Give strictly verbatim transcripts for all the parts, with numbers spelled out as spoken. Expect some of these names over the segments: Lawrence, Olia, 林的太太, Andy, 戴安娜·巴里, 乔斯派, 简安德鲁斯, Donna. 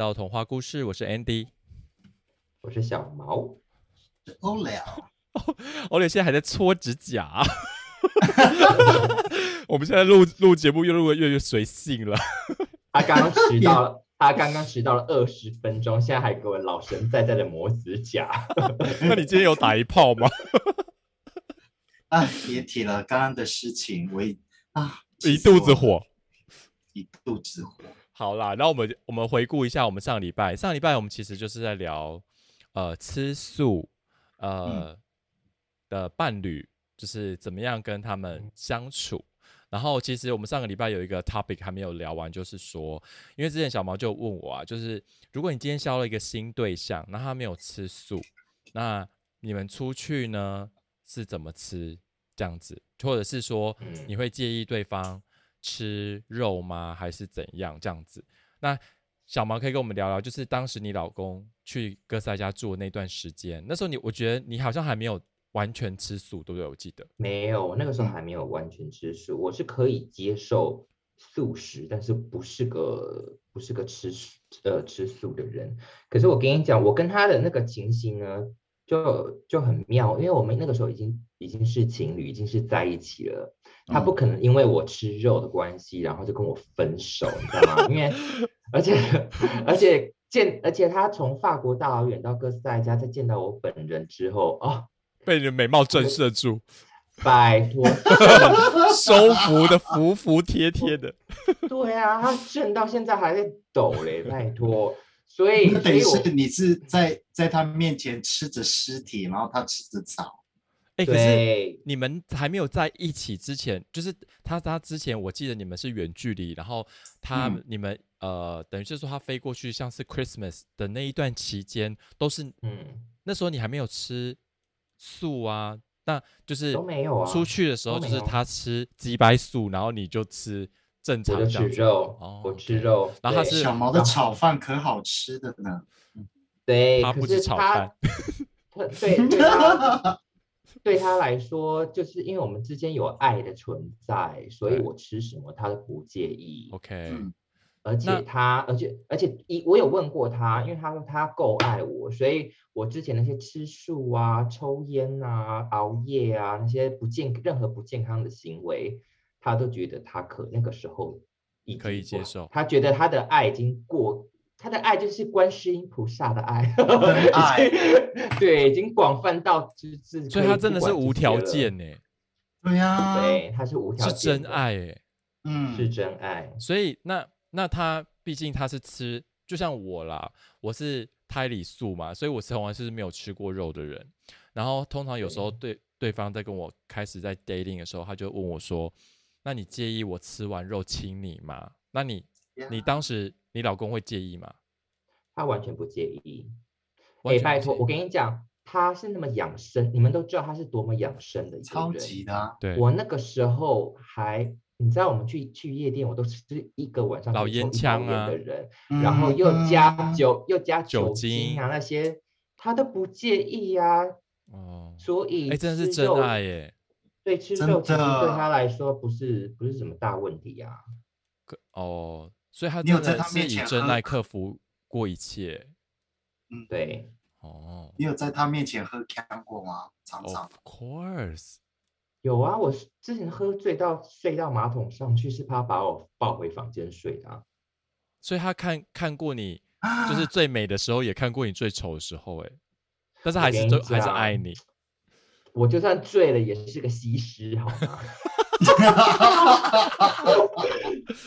到童话故事，我是 Andy， 我是小毛，是 Olia。Olia 现在还在搓指甲，我们现在录录节目越录越越随性了。他刚刚迟到了，他刚刚迟到了二十分钟，现在还给我老神在在的磨指甲。那你今天有打一炮吗？啊，别提了，刚刚的事情，我啊一肚子火。一肚子火。好啦，那我们我们回顾一下我们上礼拜，上礼拜我们其实就是在聊，呃，吃素，呃、嗯、的伴侣，就是怎么样跟他们相处。然后其实我们上个礼拜有一个 topic 还没有聊完，就是说，因为之前小毛就问我啊，就是如果你今天交了一个新对象，那他没有吃素，那你们出去呢是怎么吃这样子，或者是说你会介意对方吃肉吗？还是怎样这样子？那小毛可以跟我们聊聊，就是当时你老公去哥斯达黎加住的那段时间，那时候你我觉得你好像还没有完全吃素，对不对？我记得没有，那个时候还没有完全吃素，我是可以接受素食，但是不是个不是个吃呃吃素的人。可是我跟你讲，我跟他的那个情形呢，就就很妙，因为我们那个时候已经已经是情侣，已经是在一起了。他不可能因为我吃肉的关系，然后就跟我分手，你知道吗？因为而且而且见而且他从法国大老远到哥斯达黎加，再见到我本人之后，哦，被你的美貌震慑住，拜托，收服的服服帖帖的。对啊，他震到现在还在抖嘞，拜托。所以，等于是你是在在他面前吃着尸体，然后他吃着草。欸、可是你们还没有在一起之前，就是他他之前我记得你们是远距离，然后他、嗯、你们呃等于是说他飞过去像是 Christmas 的那一段期间都是、嗯、那时候你还没有吃素啊，那就是出去的时候就是他吃鸡掰素，然后你就吃正常，我就吃肉、哦、我吃肉，然后他是小毛的炒饭可好吃的呢，对，他不吃炒饭，对对对他来说，就是因为我们之间有爱的存在，所以我吃什么他都不介意。OK，、嗯、而且他，而且而且我有问过他，因为他说他够爱我，所以我之前那些吃素啊、抽烟啊、熬夜啊那些不健任何不健康的行为，他都觉得他可那个时候已经可以接受，他觉得他的爱已经过。他的爱就是观世音菩萨的爱，爱对，已经广泛到就是，所以他真的是无条件呢、欸。对呀、啊，对，他是无条件，是真爱哎、欸，嗯，是真爱。所以那那他毕竟他是吃，就像我啦，我是胎里素嘛，所以我从来是没有吃过肉的人。然后通常有时候对、嗯、对方在跟我开始在 dating 的时候，他就问我说：“那你介意我吃完肉亲你吗？”那你、yeah. 你当时。你老公会介意吗？他完全不介意。哎、欸，拜托，我跟你讲，他是那么养生，你们都知道他是多么养生的一个人，超级的、啊。对，我那个时候还，你知道，我们去去夜店，我都是一个晚上老烟枪啊的人，然后又加酒，嗯、又加酒精啊那些，他都不介意啊。哦，所以哎、欸，真的是真爱耶。对，吃肉其实对他来说不是不是什么大问题啊。哦。所以他真的是以真爱克服过一切。嗯，对。哦，你有在他面前喝康过吗？常常。Of course。有啊，我之前喝醉到睡到马桶上去，是他把我抱回房间睡的、啊。所以他看看过你，就是最美的时候，也看过你最丑的时候、欸，哎，但是还是还是爱你。我就算醉了，也是个西施，好吗？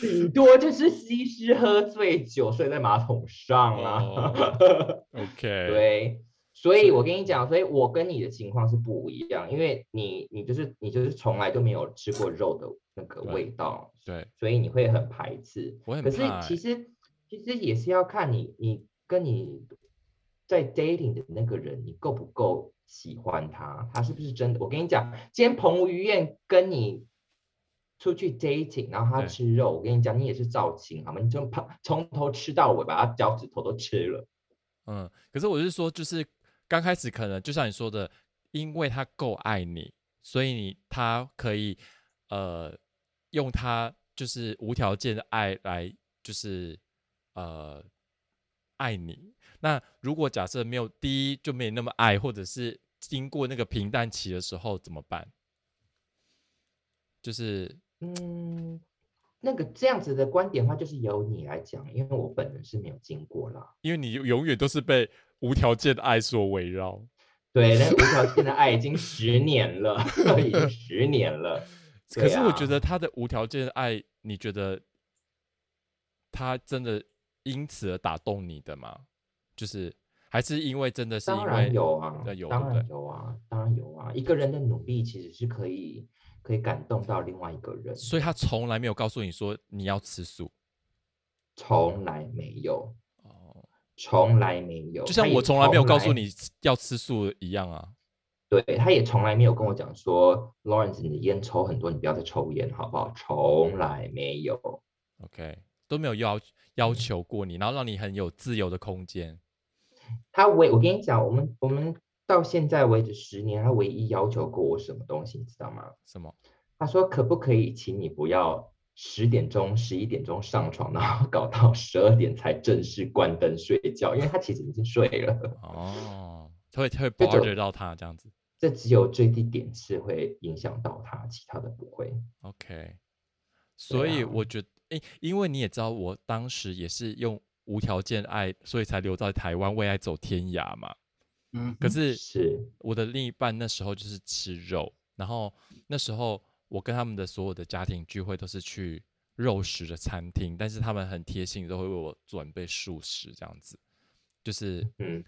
顶多就是西施喝醉酒睡在马桶上啊、oh, OK 对，所以我跟你讲，所以我跟你的情况是不一样，因为你你就是你就是从来都没有吃过肉的那个味道， 对, 对，所以你会很排斥，我很怕。可是其实其实也是要看你你跟你在 dating 的那个人，你够不够喜欢他，他是不是真的。我跟你讲，今天彭于晏跟你出去 dating， 然后他吃肉，我跟你讲，你也是照镜好吗？你就从头吃到尾，把他脚趾头都吃了。嗯，可是我是说，就是刚开始可能就像你说的，因为他够爱你，所以你他可以呃用他就是无条件的爱来就是呃爱你。那如果假设没有第一就没那么爱，或者是经过那个平淡期的时候怎么办？就是嗯，那个这样子的观点的话，就是由你来讲，因为我本人是没有经过啦。因为你永远都是被无条件的爱所围绕。对，那无条件的爱已经十年了，已经十年了。啊、可是我觉得他的无条件的爱，你觉得他真的因此而打动你的吗？就是还是因为真的是因为当然有啊，呃、有当然有啊，当然有啊。一个人的努力其实是可以可以感动到另外一个人，所以他从来没有告诉你说你要吃素，从来没有，哦，从来没有，就像我从来没有告诉你要吃素一样啊。对，他也从来没有跟我讲说 Lawrence 你的烟抽很多，你不要再抽烟好不好，从来没有。 OK， 都没有 要, 要求过你，然后让你很有自由的空间。他唯我跟你讲我们我们到现在为止十年，他唯一要求过我什么东西你知道吗？什么？他说可不可以请你不要十点钟十一点钟上床，然后搞到十二点才正式关灯睡觉，因为他其实已经睡了。哦，他会他会 bother 到他这样子。这只有最低点是会影响到他，其他的不会。 OK， 所以我觉得、啊、因为你也知道我当时也是用无条件爱，所以才留在台湾为爱走天涯嘛。嗯，可是我的另一半那时候就是吃肉，然后那时候我跟他们的所有的家庭聚会都是去肉食的餐厅，但是他们很贴心都会为我准备素食这样子，就是嗯，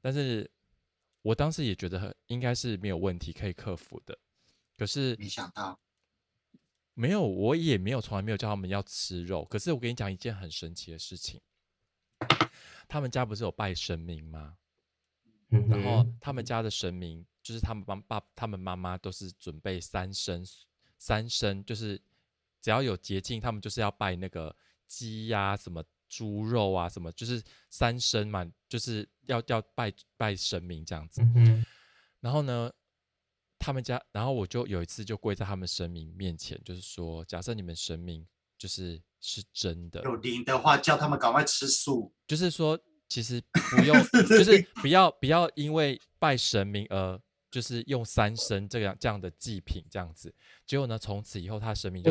但是我当时也觉得应该是没有问题可以克服的，可是没想到没有，我也没有从来没有叫他们要吃肉。可是我跟你讲一件很神奇的事情，他们家不是有拜神明吗？嗯、然后他们家的神明就是他们爸爸他们妈妈都是准备三牲，三牲就是只要有节庆他们就是要拜那个鸡啊什么猪肉啊什么，就是三牲嘛，就是要要 拜, 拜神明这样子、嗯、然后呢他们家，然后我就有一次就跪在他们神明面前，就是说假设你们神明就是是真的有灵的话，叫他们赶快吃素，就是说其实不用就是不要不要因为拜神明而就是用三牲这样这样的祭品这样子。结果呢从此以后他神明就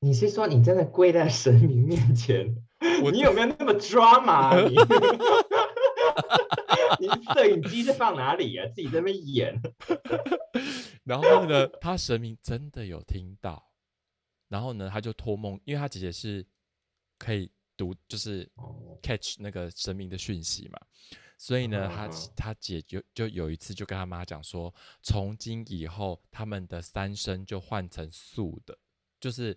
你是说你真的跪在神明面前？我你有没有那么 drama、啊、你, 你摄影机是放哪里啊？自己在那边演。然后呢他神明真的有听到，然后呢他就托梦，因为他姐姐是可以读就是 catch 那个神明的讯息嘛，所以呢他他姐就就有一次就跟他妈讲说从今以后他们的三牲就换成素的，就是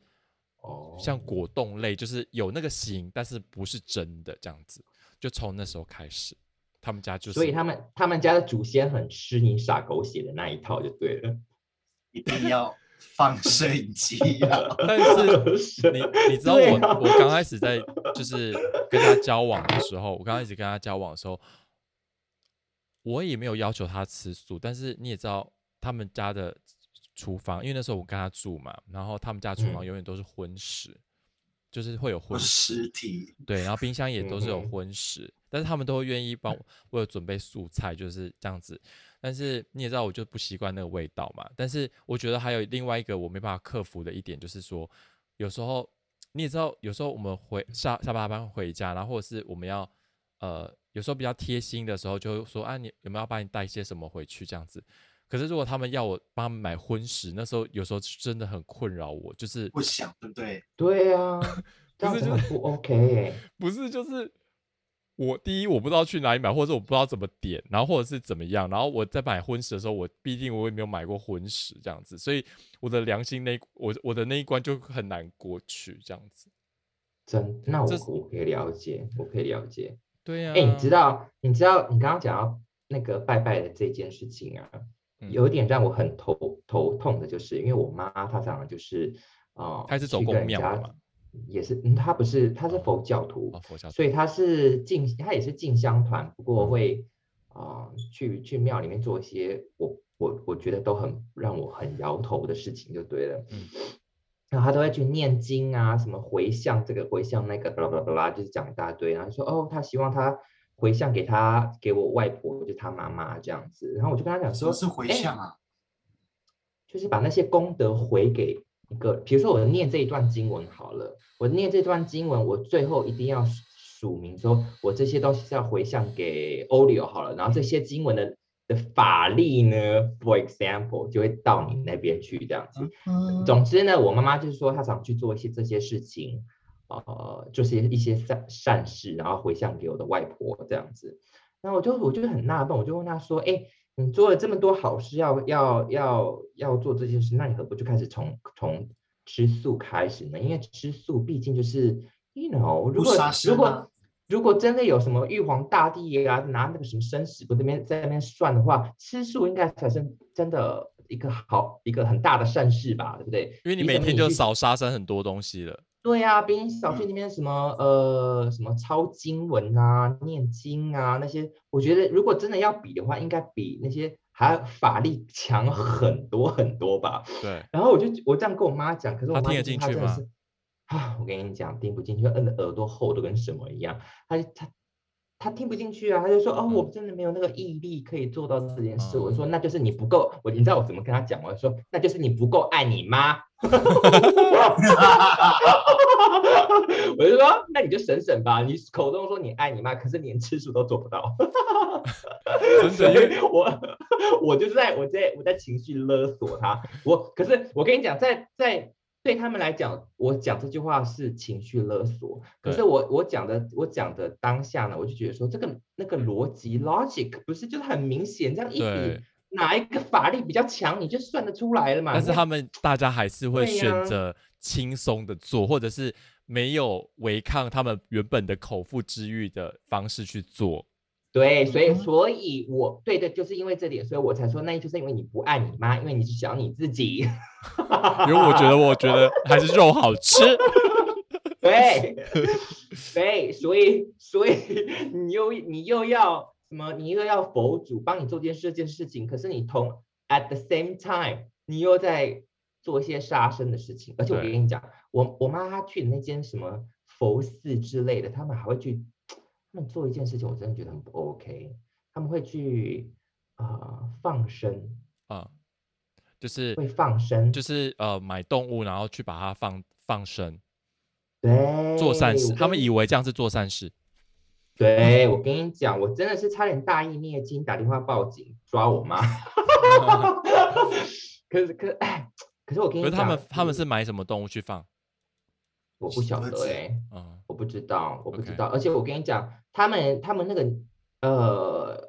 像果冻类，就是有那个形但是不是真的这样子。就从那时候开始他们家就是所以他们他们家的祖先很吃你傻狗血的那一套就对了，一定要放摄影机了。但是 你, 你知道我、啊、我刚开始在就是跟他交往的时候我刚开始跟他交往的时候我也没有要求他吃素，但是你也知道他们家的厨房，因为那时候我跟他住嘛，然后他们家厨房永远都是荤食、嗯、就是会有荤食体，对，然后冰箱也都是有荤食、嗯、但是他们都愿意帮 我, 我有准备素菜就是这样子。但是你也知道我就不习惯那个味道嘛，但是我觉得还有另外一个我没办法克服的一点就是说有时候你也知道有时候我们回 下, 下班回家，然后或者是我们要呃有时候比较贴心的时候就会说啊你有没有要帮你带一些什么回去这样子。可是如果他们要我帮他们买荤食，那时候有时候真的很困扰我，就是不想，对不对？对啊，这样子很不 OK 欸。不是，就是我第一我不知道去哪里买，或者我不知道怎么点，然后或者是怎么样，然后我在买荤食的时候，我毕竟我也没有买过荤食这样子，所以我的良心那 我, 我的那一关就很难过去这样子。真，那我我可以了解，我可以了解。对啊，哎、欸，你知道，你知道你刚刚讲到那个拜拜的这件事情啊。有一点让我很 头, 头痛的就是因为我妈她常常就是、呃、她是走公庙嘛，也是、嗯、她不是她是佛教徒、哦、佛教徒，所以她是进她也是进香团，不过会、呃、去去庙里面做一些我我我觉得都很让我很摇头的事情就对了、嗯、然后他都会去念经啊，什么回向这个回向那个巴拉巴拉巴拉，就是讲一大堆。然后说哦，他希望他回向给他给我外婆，就他妈妈这样子。然后我就跟他讲说，是回向啊、欸，就是把那些功德回给一个，比如说我念这一段经文好了，我念这段经文，我最后一定要署名说，我这些东西是要回向给Olia好了。然后这些经文的。的法力呢 for example 就会到你那边去这样子。嗯、总之呢，我妈妈就是说她想去做一些这些事情，呃，就是一些 善, 善事，然后回向给我的外婆这样子。那我就我就很纳闷，我就问她说：“哎，你做了这么多好事，要要要要做这些事，那你何不就开始从从吃素开始呢？因为吃素毕竟就是 ，you know， 如果如果。”如果真的有什么玉皇大帝啊，拿那个什么生死簿在那边在那边算的话，吃素应该才是真的一个好一个很大的善事吧，对不对？因为你每天就少杀生很多东西了。对啊，比你少去那边什么、嗯、呃什么抄经文啊、念经啊那些，我觉得如果真的要比的话，应该比那些还法力强很多很多吧。对。然后我就我这样跟我妈讲，可是我妈她听得进去吗？啊，我跟你讲，听不进去，摁的耳朵厚的跟什么一样。他他他听不进去啊，他就说哦，我真的没有那个毅力可以做到这件事。嗯、我说那就是你不够，我你知道我怎么跟他讲？我说那就是你不够爱你妈。我就说那你就省省吧，你口中说你爱你妈，可是连吃素都做不到。所以我我就是在我在我在情绪勒索他。我可是我跟你讲，在在。对他们来讲，我讲这句话是情绪勒索。可是我我讲的我讲的当下呢，我就觉得说这个那个逻辑 logic 不是就是很明显，这样一比哪一个法力比较强，你就算得出来了嘛。但是他们大家还是会选择轻松的做，啊、或者是没有违抗他们原本的口腹之欲的方式去做。对，所以所以我对的就是因为这点，所以我才说那就是因为你不爱你妈，因为你只想你自己。因为我觉得我觉得还是肉好吃。对对，所以所以你又你又要什么？你又要佛祖帮你做件事件事情，可是你同 at the same time 你又在做一些杀生的事情。而且我跟你讲，我我妈她去的那间什么佛寺之类的，他们还会去。他们做一件事情，我真的觉得很不 OK。他们会去啊、呃、放生啊、嗯，就是会放生，就是呃买动物，然后去把它放放生，对，做善事。他们以为这样是做善事。对，我跟你讲，我真的是差点大义灭亲，打电话报警抓我妈。可是可是哎，可是我跟你讲，可是他们他们是买什么动物去放？我不晓得哎、欸嗯，我不知道，我不知道。Okay. 而且我跟你讲，他们他们那个呃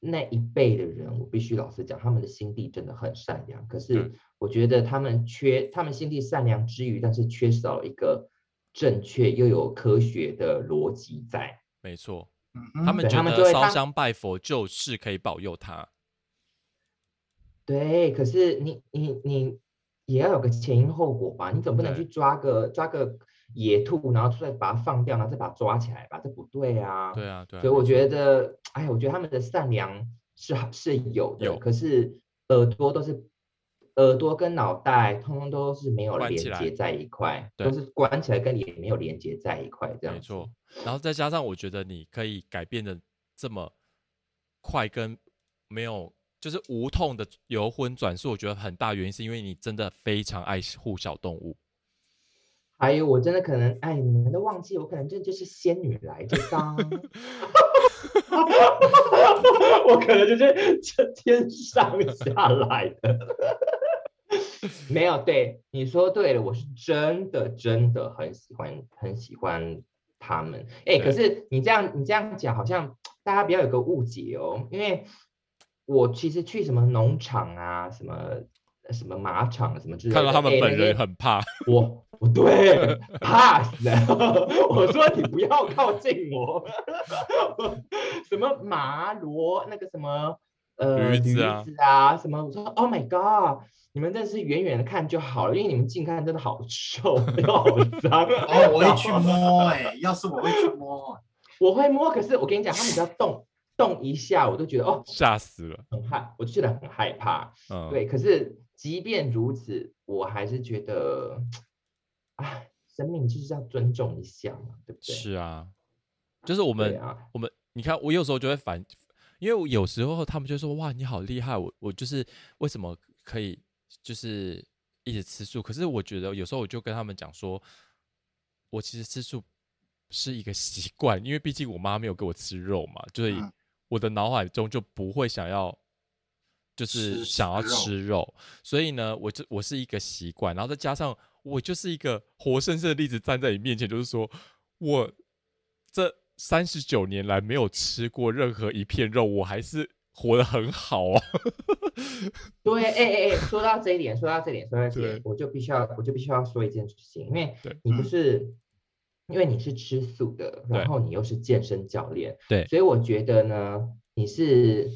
那一辈的人，我必须老实讲，他们的心地真的很善良。可是我觉得他们缺，他们心地善良之余，但是缺少一个正确又有科学的逻辑在。没错，他们觉得烧香拜佛就是可以保佑他。对，可是你你你。你也要有个前因后果吧，你总不能去抓个抓个野兔，然后出来把它放掉，然后再把它抓起来吧，这不对啊。对啊，对啊。所以我觉得，哎，我觉得他们的善良是是有的，有，可是耳朵都是耳朵跟脑袋，通通都是没有连接在一块，都是关起来跟也没有连接在一块，这样没错。然后再加上，我觉得你可以改变的这么快，跟没有。就是无痛的由荤转素，我觉得很大原因是因为你真的非常爱护小动物。还有，我真的可能，哎，你们都忘记，我可能真的就是仙女来着当。我可能就是天上下来的。没有，对，你说对了，我是真的真的很喜欢很喜欢他们。哎，可是你这样你这样讲，好像大家不要有个误解哦，因为。我其实去什么农场啊，什么什么马场什么之类的，看到他们本人很怕、欸、我，我对怕死了。我说你不要靠近我。什么马骡那个什么呃驴子 啊, 啊什么，我说 Oh my God， 你们真的是远远的看就好了，因为你们近看真的好臭，好脏。哦，我会去摸哎、欸，要是我会去摸，我会摸，可是我跟你讲，他们只要动。动一下我都觉得哦，吓死了，很害，我就觉得很害怕、嗯。对，可是即便如此，我还是觉得哎，生命就是要尊重一下嘛，对不对？是啊，就是我们、啊、我们你看，我有时候就会反，因为我有时候他们就说哇你好厉害，我我就是为什么可以就是一直吃素，可是我觉得有时候我就跟他们讲说，我其实吃素是一个习惯，因为毕竟我妈没有给我吃肉嘛，所以我的脑海中就不会想要就是想要吃肉，所以呢 我, 就我是一个习惯，然后再加上我就是一个活生生的例子站在你面前，就是说我这三十九年来没有吃过任何一片肉，我还是活得很好哦。对，哎哎哎，说到这一点，说到这一点，说到这一点，我就必须要，我就必须要说一件事情，因为你不是，因为你是吃素的，然后你又是健身教练，对，所以我觉得呢，你是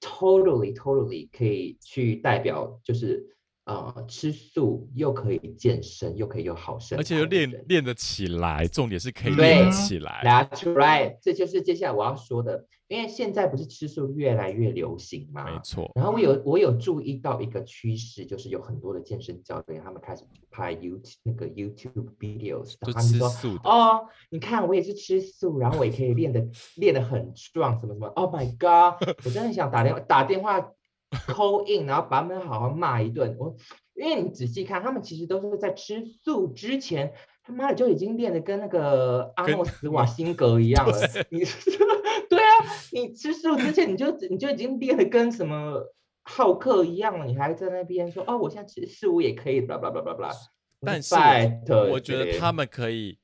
totally totally 可以去代表，就是呃，吃素又可以健身，又可以有好身材，而且又练练得起来，重点是可以练得起来。That's right， 这就是接下来我要说的，因为现在不是吃素越来越流行嘛，没错。然后我有我有注意到一个趋势，就是有很多的健身教练，他们开始拍 YouTube 那个 YouTube videos， 就吃素的。哦，你看我也是吃素，然后我也可以练得练得很壮，什么什么。Oh my god！ 我真的想打电话打电话。call in， 然后把他们好好骂一顿。我因为你仔细看，他们其实都是在吃素之前，他妈的就已经练得跟那个阿诺斯瓦辛格一样了。你对啊，你吃素之前你就你就已经练得跟什么浩克一样了，你还在那边说哦，我现在吃素也可以， blah blah blah blah blah。但是我觉得他们可以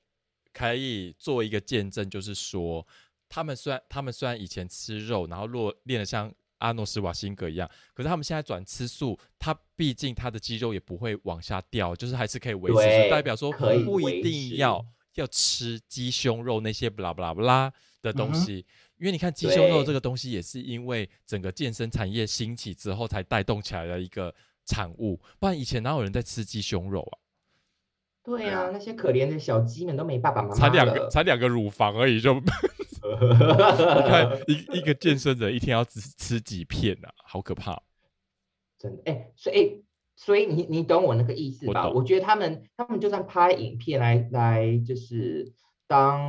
可以做一个见证，就是说他们虽然他们虽然以前吃肉，然后若练得像阿诺斯瓦辛格一样，可是他们现在转吃素，他毕竟他的肌肉也不会往下掉，就是还是可以维持，就代表说不一定要要吃鸡胸肉那些 blah blah blah 的东西、嗯、因为你看鸡胸肉这个东西也是因为整个健身产业兴起之后才带动起来的一个产物，不然以前哪有人在吃鸡胸肉啊？对啊，那些可怜的小鸡们都没爸爸妈妈了，才两个才两个乳房而已就你看 一, 一个健身人一天要吃吃几片啊，好可怕！真的，欸、所以、欸、所以 你, 你懂我那个意思吧？ 我, 我觉得他们他们就算拍影片来来就是当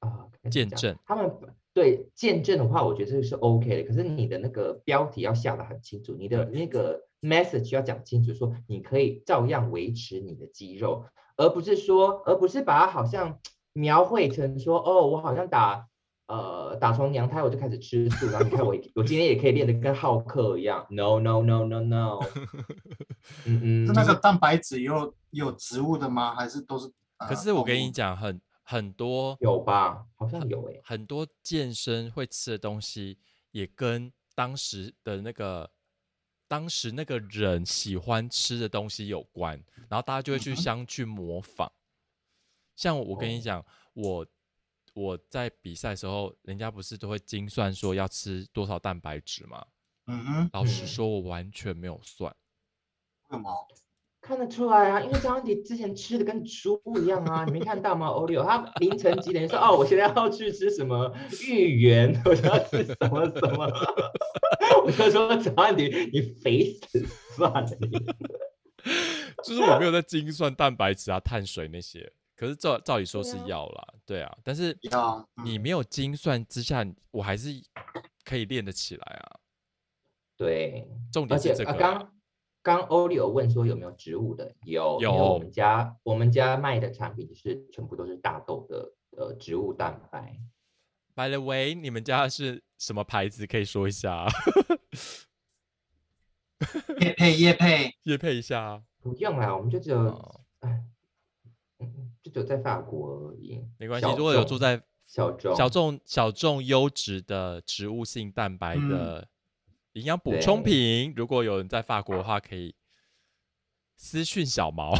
啊、呃、见证，他们对见证的话，我觉得这是 OK 的。可是你的那个标题要下得很清楚，你的那个 message 要讲清楚，说你可以照样维持你的肌肉，而不是说而不是把它好像描绘成说哦，我好像打。呃，打从娘胎我就开始吃素，然后你看我，我今天也可以练得跟浩克一样。No no no no no 嗯嗯。那那个蛋白质有有植物的吗？还是都是？呃、可是我跟你讲，很很多有吧，好像有哎、欸。很多健身会吃的东西，也跟当时的那个当时那个人喜欢吃的东西有关，然后大家就会去相去模仿。嗯、像我跟你讲，哦、我。我在比赛的时候，人家不是都会精算说要吃多少蛋白质吗？嗯哼，老实说，我完全没有算。为什么？看得出来啊，因为张安迪之前吃的跟猪一样啊，你没看到吗？Olia，他凌晨几点说哦，我现在要去吃什么芋圆，我要吃什么什么，我就说张安迪，你肥死算了你。就是我没有在精算蛋白质啊、碳水那些。可是 照, 照理说是要啦，对 啊, 对啊，但是你没有精算之下、嗯、我还是可以练得起来啊。对，重点是这个、啊、刚刚 Olia 问说有没有植物的，有有，我们家我们家卖的产品是全部都是大豆的、呃、植物蛋白。 By the way， 你们家是什么牌子可以说一下、啊、业配业配业配一下、啊、不用啦，我们就只有、哦就只有在法国而已，没关系。如果有住在小众小众小众优质的植物性蛋白的营养补充品，如果有人在法国的话，可以私讯小毛。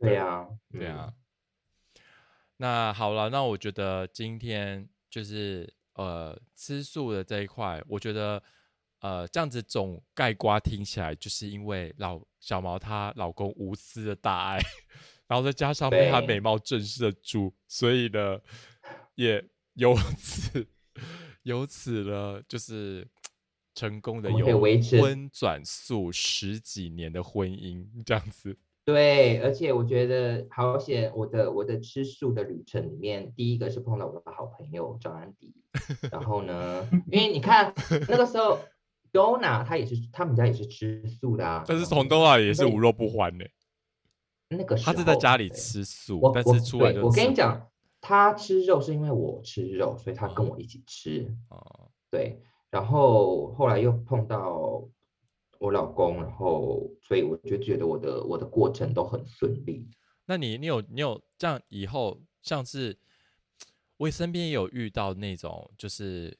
对啊，对啊。嗯、那好了，那我觉得今天就是呃吃素的这一块，我觉得。呃，这样子总概括听起来，就是因为老小毛她老公无私的大爱，然后再加上被她美貌震慑住，所以呢，也由此由此呢，就是成功的有温转素十几年的婚姻这样子。对，而且我觉得好险，我的我的吃素的旅程里面，第一个是碰到我的好朋友张安迪，然后呢，因为你看那个时候 ，Donna 他也是他们家也是吃素的啊，但是从 Donna 也是无肉不欢的、欸。那个时候他是在家里吃素，但是出来就吃。我跟你讲，他吃肉是因为我吃肉，所以他跟我一起吃。哦，对，然后后来又碰到我老公，然后所以我就觉得我的我的过程都很顺利。那你你有你有这样以后，像是我身边也有遇到那种就是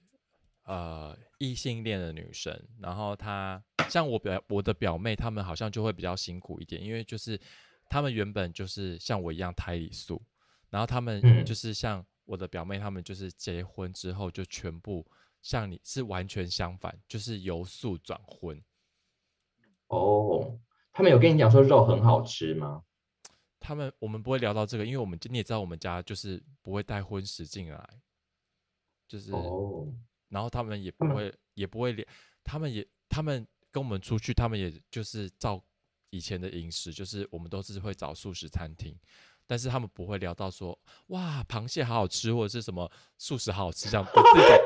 呃异性恋的女生，然后她像我表我的表妹，她们好像就会比较辛苦一点，因为就是她们原本就是像我一样胎里素，然后她们就是像我的表妹，她们就是结婚之后就全部像你是完全相反，就是由素转荤。哦，他们有跟你讲说肉很好吃吗？他们我们不会聊到这个，因为我们你也知道我们家就是不会带荤食进来，就是、哦、然后他们也不会、嗯、也不会聊，他们也他们跟我们出去，他们也就是照以前的饮食，就是我们都是会找素食餐厅，但是他们不会聊到说哇螃蟹好好吃或者是什么素食好好吃这样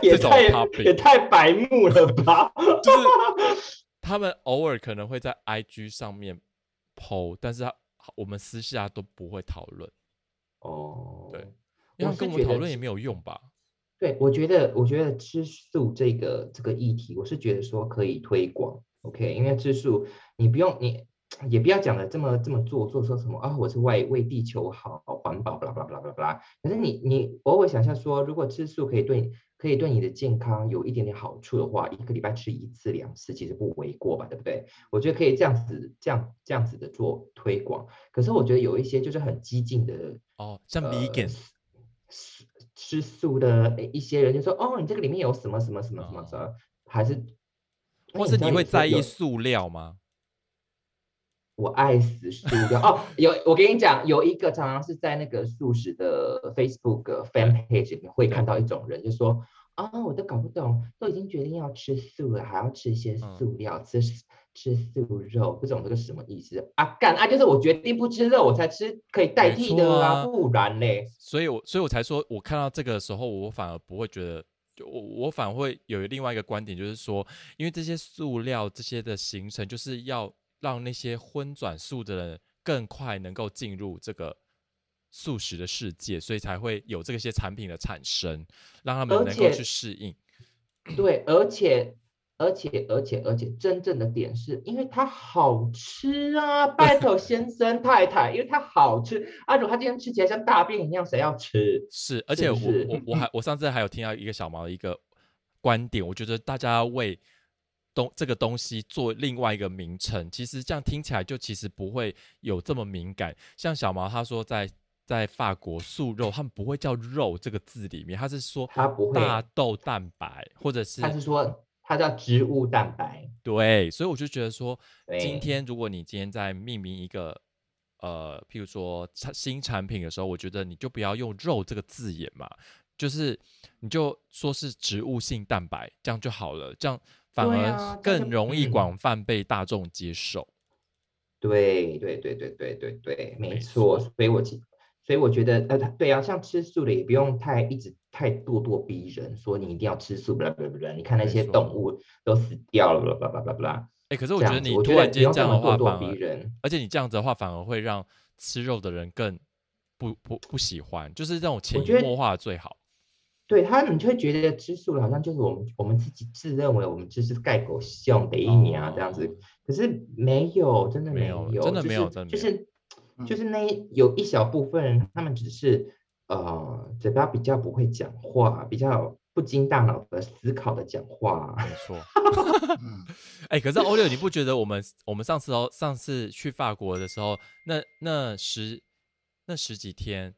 这种也 太, 也太白目了吧就是他们偶尔可能会在 I G 上面 po， 但是我们私下都不会讨论。哦，对，因为跟我们讨论也没有用吧？对，我觉得，我觉得吃素这个这个议题，我是觉得说可以推广 ，OK？ 因为吃素，你不用你也不要讲的这么这么做做说什么啊，我是为为地球好环保， blah blah blah blah blah。可是你你偶尔想象说，如果吃素可以对你。可以对你的健康有一点点好处的话，一个礼拜吃一次两次其实不为过吧，对不对？我觉得可以这样子这样这样子的做推广。可是我觉得有一些就是很激进的哦，像 vegan、呃、吃素的一些人就说哦，你这个里面有什么什么什么什么什么、哦、还是或是你会在意塑料吗？我爱死素料哦！有我跟你讲，有一个常常是在那个素食的 Facebook fan page 里面会看到一种人，就说啊、哦，我都搞不懂，都已经决定要吃素了，还要吃一些素料，嗯、吃吃素肉，不懂这个什么意思啊？干啊！就是我决定不吃肉，我才吃可以代替的啊，啊不然嘞。所以我所以我才说，我看到这个的时候，我反而不会觉得。我, 我反而会有另外一个观点，就是说，因为这些素料这些的形成，就是要让那些荤转素的人更快能够进入这个素食的世界，所以才会有这些产品的产生，让他们能够去适应。对，而且而且而且而且真正的点是因为它好吃啊，拜托先生太太，因为它好吃啊，如果它今天吃起来像大便一样，谁要吃？是，而且我是是 我, 我, 还我上次还有听到一个小毛的一个观点，我觉得大家为这个东西做另外一个名称，其实这样听起来就其实不会有这么敏感。像小毛他说在在法国素肉，他们不会叫肉这个字里面，他是说大豆蛋白，或者是他是说它叫植物蛋白。对，所以我就觉得说，今天如果你今天在命名一个呃，譬如说新产品的时候，我觉得你就不要用肉这个字眼嘛，就是你就说是植物性蛋白，这样就好了，这样。反而更容易广泛被大众接受。对对对对对对对，没错。所以我所以我觉得，呃，对啊，像吃素的也不用太一直太咄咄逼人，说你一定要吃素，不啦不啦不啦。你看那些动物都死掉了，不啦不啦不啦不啦。哎，可是我觉得你突然间这样的话，反而，而且你这样子的话，反而会让吃肉的人更不不不喜欢，就是这种潜移默化最好。对他，你就会觉得吃素好像就是我们我们自己自认为我们就是盖狗笑得一年啊这样子，哦、可是没有，真的没有，没有真的没有，就是就是、嗯、就是那有一小部分人，他们只是呃嘴巴比较不会讲话，比较不经大脑的思考的讲话，没错。哎、欸，可是Olia，你不觉得我们我们上次哦上次去法国的时候，那那十那十几天？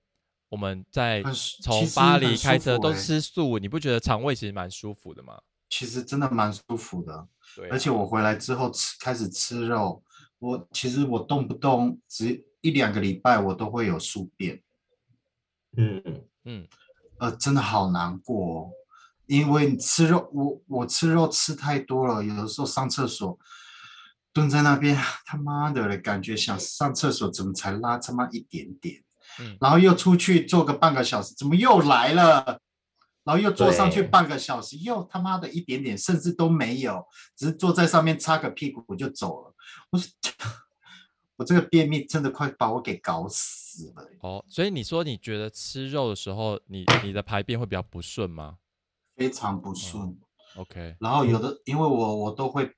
我们在从巴黎开车都吃素、欸、你不觉得肠胃其实蛮舒服的吗？其实真的蛮舒服的、啊、而且我回来之后吃开始吃肉，我其实我动不动只一两个礼拜我都会有宿便，嗯嗯，呃真的好难过、哦、因为你吃肉我我吃肉吃太多了，有的时候上厕所蹲在那边，他妈的感觉想上厕所，怎么才拉他妈一点点？嗯、然后又出去坐个半个小时，怎么又来了？然后又坐上去半个小时，又他妈的一点点，甚至都没有，只是坐在上面擦个屁股就走了。我说，我这个便秘真的快把我给搞死了。哦，所以你说你觉得吃肉的时候，你你的排便会比较不顺吗？非常不顺。嗯、OK。然后有的，因为我我都会。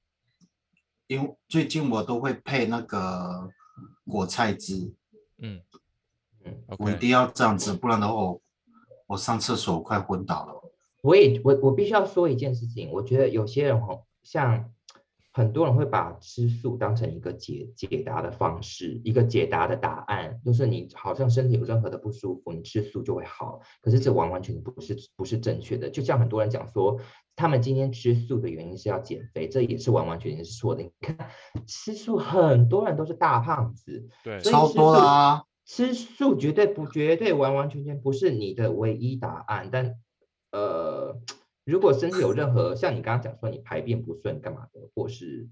因为最近我都会配那个果菜汁，嗯，我一定要这样子，不然的话我，我上厕所我快昏倒了。我也我我必须要说一件事情，我觉得有些人像很多人会把吃素当成一个解解答的方式，一个解答的答案，就是你好像身体有任何的不舒服，你吃素就会好。可是这完完全不是不是正确的，就像很多人讲说。他们今天吃素的原因是要减肥，这也是完完全全是错的。你看，吃素很多人都是大胖子，对，超多啦。吃素绝对不绝对完完全全不是你的唯一答案。但呃，如果身体有任何像你刚刚讲说你排便不顺干嘛的，或是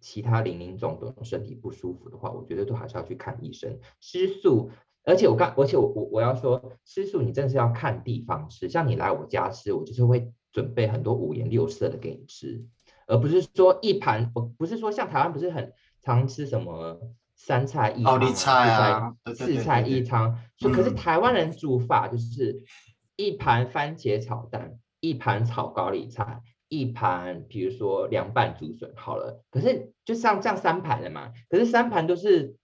其他零零总总身体不舒服的话，我觉得都还是要去看医生。吃素。而且我刚，而且我我我要说，吃素你真的是要看地方吃。像你来我家吃，我就是会准备很多五颜六色的给你吃，而不是说一盘，不是说像台湾不是很常吃什么三菜一汤、啊、四菜一汤，所以可是台湾人煮法就是一盘番茄炒蛋，嗯、一盘炒高丽菜。一盘比如说凉拌竹笋好了，可是就像这样三盘了嘛，可是三盘都是。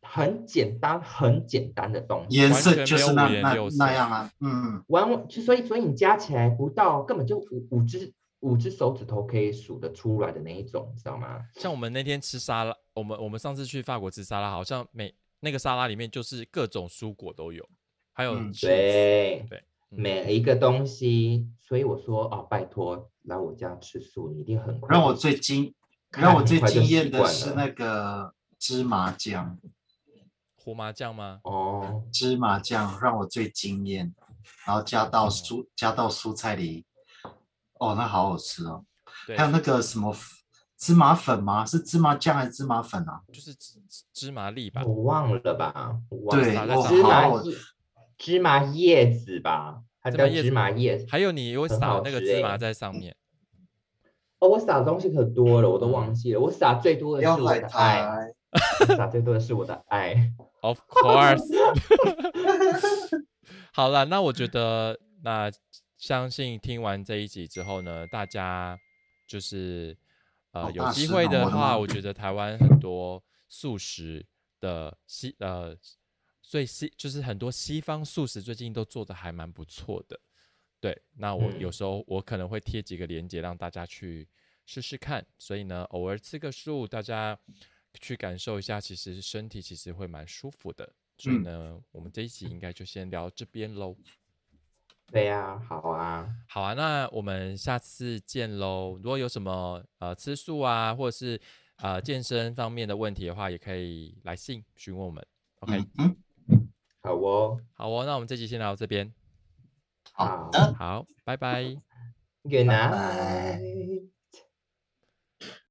很简单，很简单的东西，颜色就是那那那样啊，嗯，完，所以所以你加起来不到，根本就五五只五只手指头可以数得出来的那一种，你知道吗？像我们那天吃沙拉，我们我们上次去法国吃沙拉，好像每那个沙拉里面就是各种蔬果都有，还有、嗯、对对、嗯，每一个东西，所以我说哦，拜托来我家吃素，你一定很快。让我最惊，让我最惊艳的是那个芝麻酱。胡麻酱吗？哦，芝麻酱让我最惊艳，然后加到蔬、嗯、加到蔬菜里，哦，那好好吃哦。还有那个什么芝麻粉吗？是芝麻酱还是芝麻粉啊？就是芝麻粒吧，我忘了吧。我忘了吧对，我芝麻叶，芝麻叶子吧，它叫芝麻叶子。还有你会撒那个芝麻在上面。哦，我撒的东西可多了，我都忘记了。我撒最多的是我的爱，我撒最多的是我的爱。Of course 好了，那我觉得那相信听完这一集之后呢，大家就是、呃、有机会的话，我觉得台湾很多素食的西呃所以西就是很多西方素食最近都做的还蛮不错的，对，那我有时候我可能会贴几个连结让大家去试试看，所以呢偶尔吃个素大家去感受一下，其实身体其实会蛮舒服的，所以呢、嗯、我们这一集应该就先聊这边咯。对啊，好啊好啊，那我们下次见咯。如果有什么、呃、吃素啊或者是、呃、健身方面的问题的话，也可以来信询问我们。 OK、嗯嗯、好哦好哦，那我们这集先聊到这边。好好，拜拜。Good night。